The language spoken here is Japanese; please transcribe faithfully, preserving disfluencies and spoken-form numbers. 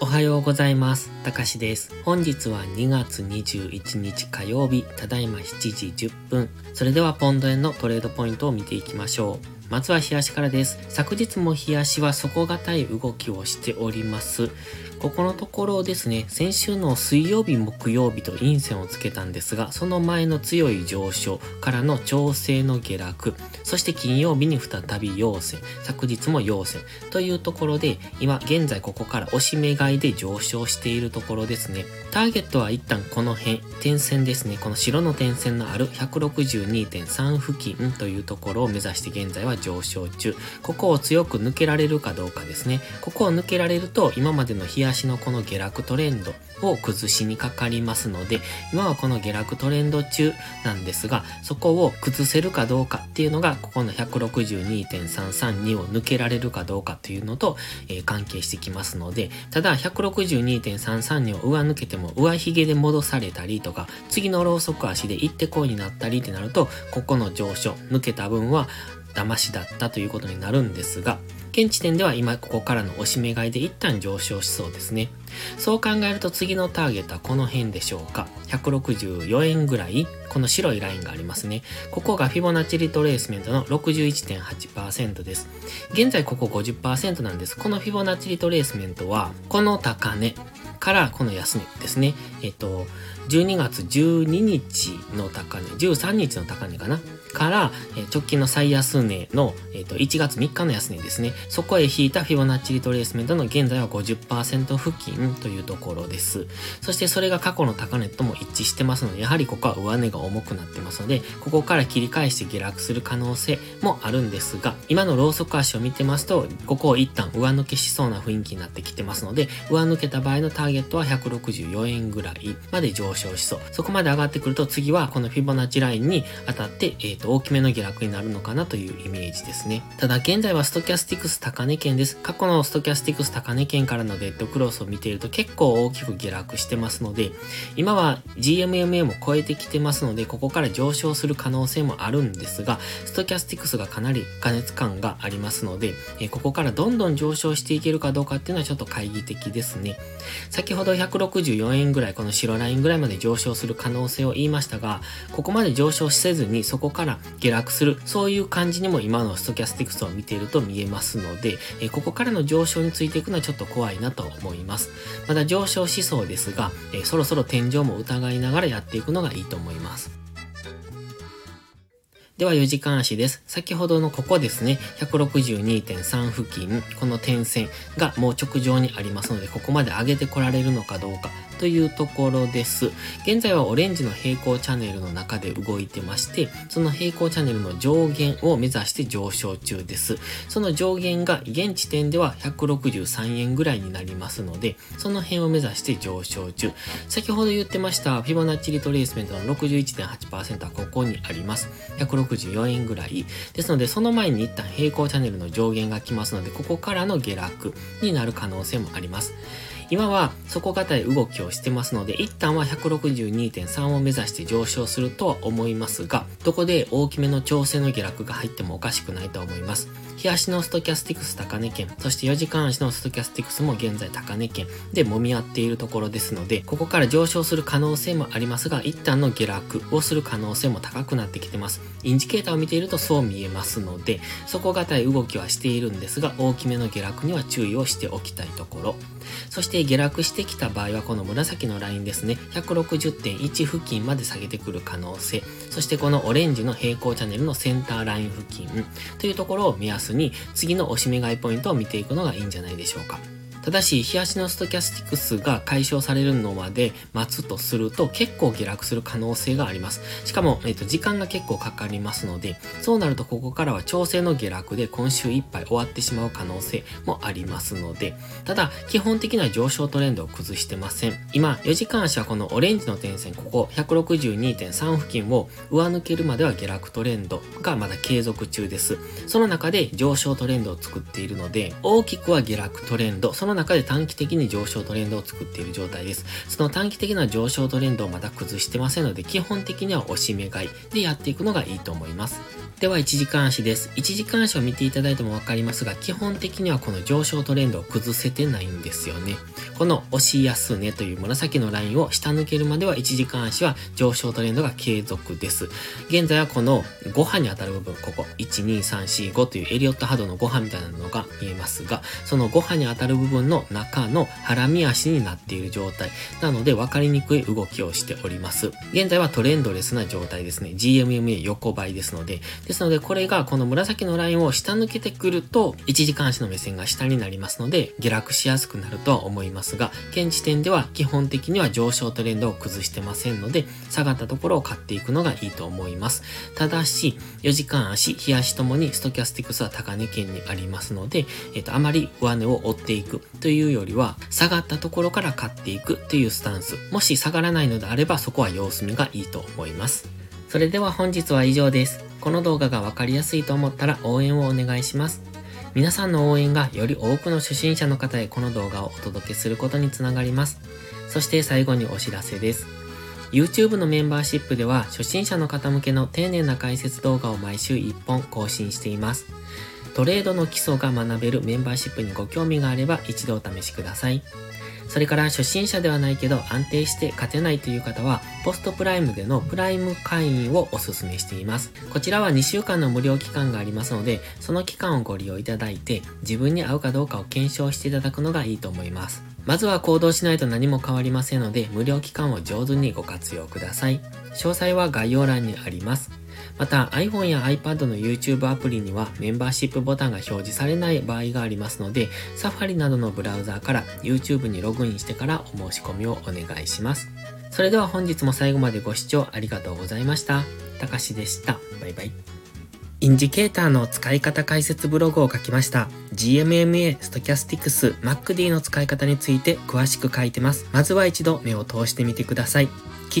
おはようございます。たかしです。本日はにがつにじゅういちにち火曜日、ただいましちじじゅっぷん。それではポンド円のトレードポイントを見ていきましょう。まずは日足からです。昨日も日足は底堅い動きをしております。ここのところですね、先週の水曜日、木曜日と陰線をつけたんですが、その前の強い上昇からの調整の下落、そして金曜日に再び陽線、昨日も陽線というところで、今現在ここから押し目買いで上昇しているところですね。ターゲットは一旦この辺、点線ですね、この白の点線のある ひゃくろくじゅうにてんさん 付近というところを目指して現在は上昇中。ここを強く抜けられるかどうかですね。ここを抜けられると今までの日足のこの下落トレンドを崩しにかかりますので、今はこの下落トレンド中なんですが、そこを崩せるかどうかっていうのが、ここの ひゃくろくじゅうにてんさんさんに を抜けられるかどうかというのと、えー、関係してきますので、ただ ひゃくろくじゅうにてんさんさんに を上抜けても上髭で戻されたりとか、次のローソク足で行ってこいになったりってなると、ここの上昇抜けた分は騙しだったということになるんですが、現時点では今ここからの押し目買いで一旦上昇しそうですね。そう考えると次のターゲットはこの辺でしょうか。ひゃくろくじゅうよえんぐらい、この白いラインがありますね。ここがフィボナッチリトレースメントの ろくじゅういちてんはちパーセント です。現在ここ ごじゅっパーセント なんです。このフィボナッチリトレースメントは、この高値からこの安値ですね。えっと、じゅうにがつじゅうににちの高値、じゅうさんにちの高値かな。から直近の最安値の、えっと、いちがつみっかの安値ですね。そこへ引いたフィボナッチリトレースメントの現在は ごじゅっパーセント 付近というところです。そしてそれが過去の高値とも一致してますので、やはりここは上値が重くなってますので、ここから切り返して下落する可能性もあるんですが、今のローソク足を見てますと、ここを一旦上抜けしそうな雰囲気になってきてますので、上抜けた場合のターゲットはひゃくろくじゅうよえんぐらいまで上昇しそう。そこまで上がってくると、次はこのフィボナッチラインに当たって、えーと大きめの下落になるのかなというイメージですね。ただ現在はストキャスティクス高値圏です。過去のストキャスティクス高値圏からのデッドクロスを見ていると結構大きく下落してますので、今は ジーエムエムエー も超えてきてますので、ここから上昇する可能性もあるんですが、ストキャスティクスがかなり過熱感がありますので、えここからどんどん上昇していけるかどうかっていうのはちょっと懐疑的ですね。先ほどひゃくろくじゅうよえんぐらい、この白ラインぐらいまで上昇する可能性を言いましたが、ここまで上昇せずにそこから下落する、そういう感じにも今のストキャスティクスを見ていると見えますので、えここからの上昇についていくのはちょっと怖いなと思います。まだ上昇しそうですが、えそろそろ天井も疑いながらやっていくのがいいと思います。ではよじかん足です。先ほどのここですね、ひゃくろくじゅうにてんさん 付近、この点線がもう直上にありますので、ここまで上げてこられるのかどうかというところです。現在はオレンジの平行チャンネルの中で動いてまして、その平行チャンネルの上限を目指して上昇中です。その上限が現時点ではひゃくろくじゅうさんえんぐらいになりますので、その辺を目指して上昇中。先ほど言ってましたフィボナッチリトレースメントの ろくじゅういちてんはちパーセント はここにあります。ひゃくろくじゅうよえんぐらいですので、その前に一旦平行チャンネルの上限が来ますので、ここからの下落になる可能性もあります。今は底堅い動きをしてますので、一旦は ひゃくろくじゅうにてんさん を目指して上昇するとは思いますが、どこで大きめの調整の下落が入ってもおかしくないと思います。日足のストキャスティクス高値圏、そしてよじかん足のストキャスティクスも現在高値圏で揉み合っているところですので、ここから上昇する可能性もありますが、一旦の下落をする可能性も高くなってきてます。インジケーターを見ているとそう見えますので、底堅い動きはしているんですが、大きめの下落には注意をしておきたいところ。そして下落してきた場合は、この紫のラインですね、ひゃくろくじゅってんいち 付近まで下げてくる可能性、そしてこのオレンジの平行チャンネルのセンターライン付近というところを目安に、次の押し目買いポイントを見ていくのがいいんじゃないでしょうか。ただし、日足のストキャスティクスが解消されるのまで待つとすると、結構下落する可能性があります。しかも、えっと、時間が結構かかりますので、そうなるとここからは調整の下落で今週いっぱい終わってしまう可能性もありますので、ただ、基本的な上昇トレンドを崩してません。今、よじかん足はこのオレンジの点線、ここ ひゃくろくじゅうにてんさん 付近を上抜けるまでは下落トレンドがまだ継続中です。その中で上昇トレンドを作っているので、大きくは下落トレンド、その中で短期的に上昇トレンドを作っている状態です。その短期的な上昇トレンドをまだ崩してませんので、基本的には押し目買いでやっていくのがいいと思います。ではいちじかん足です。いちじかん足を見ていただいてもわかりますが、基本的にはこの上昇トレンドを崩せてないんですよね。この押し安値という紫のラインを下抜けるまではいちじかん足は上昇トレンドが継続です。現在はこのご波に当たる部分、ここいち、に、さん、よん、ごというエリオット波動のご波みたいなのが見えますが、そのご波に当たる部分の中のハラミ足になっている状態なので分かりにくい動きをしております。現在はトレンドレスな状態ですね。ジーエムエムエー 横ばいですので、ですのでこれがこの紫のラインを下抜けてくるといちじかん足の目線が下になりますので下落しやすくなるとは思いますが、現時点では基本的には上昇トレンドを崩してませんので、下がったところを買っていくのがいいと思います。ただしよじかん足、日足ともにストキャスティクスは高値圏にありますので、えっとあまり上値を追っていくというよりは下がったところから買っていくというスタンス、もし下がらないのであればそこは様子見がいいと思います。それでは本日は以上です。この動画が分かりやすいと思ったら応援をお願いします。皆さんの応援がより多くの初心者の方へこの動画をお届けすることにつながります。そして最後にお知らせです。YouTube のメンバーシップでは初心者の方向けの丁寧な解説動画を毎週いっぽん更新しています。トレードの基礎が学べるメンバーシップにご興味があれば一度お試しください。それから初心者ではないけど安定して勝てないという方はポストプライムでのプライム会員をおすすめしています。こちらはにしゅうかんの無料期間がありますので、その期間をご利用いただいて自分に合うかどうかを検証していただくのがいいと思います。まずは行動しないと何も変わりませんので、無料期間を上手にご活用ください。詳細は概要欄にあります。また iPhone や iPad の YouTube アプリにはメンバーシップボタンが表示されない場合がありますので、Safari などのブラウザーから YouTube にログインしてからお申し込みをお願いします。それでは本日も最後までご視聴ありがとうございました。たかしでした。バイバイ。インジケーターの使い方解説ブログを書きました。ジーエムエムエー、ストキャスティクス、マックディー の使い方について詳しく書いてます。まずは一度目を通してみてください。き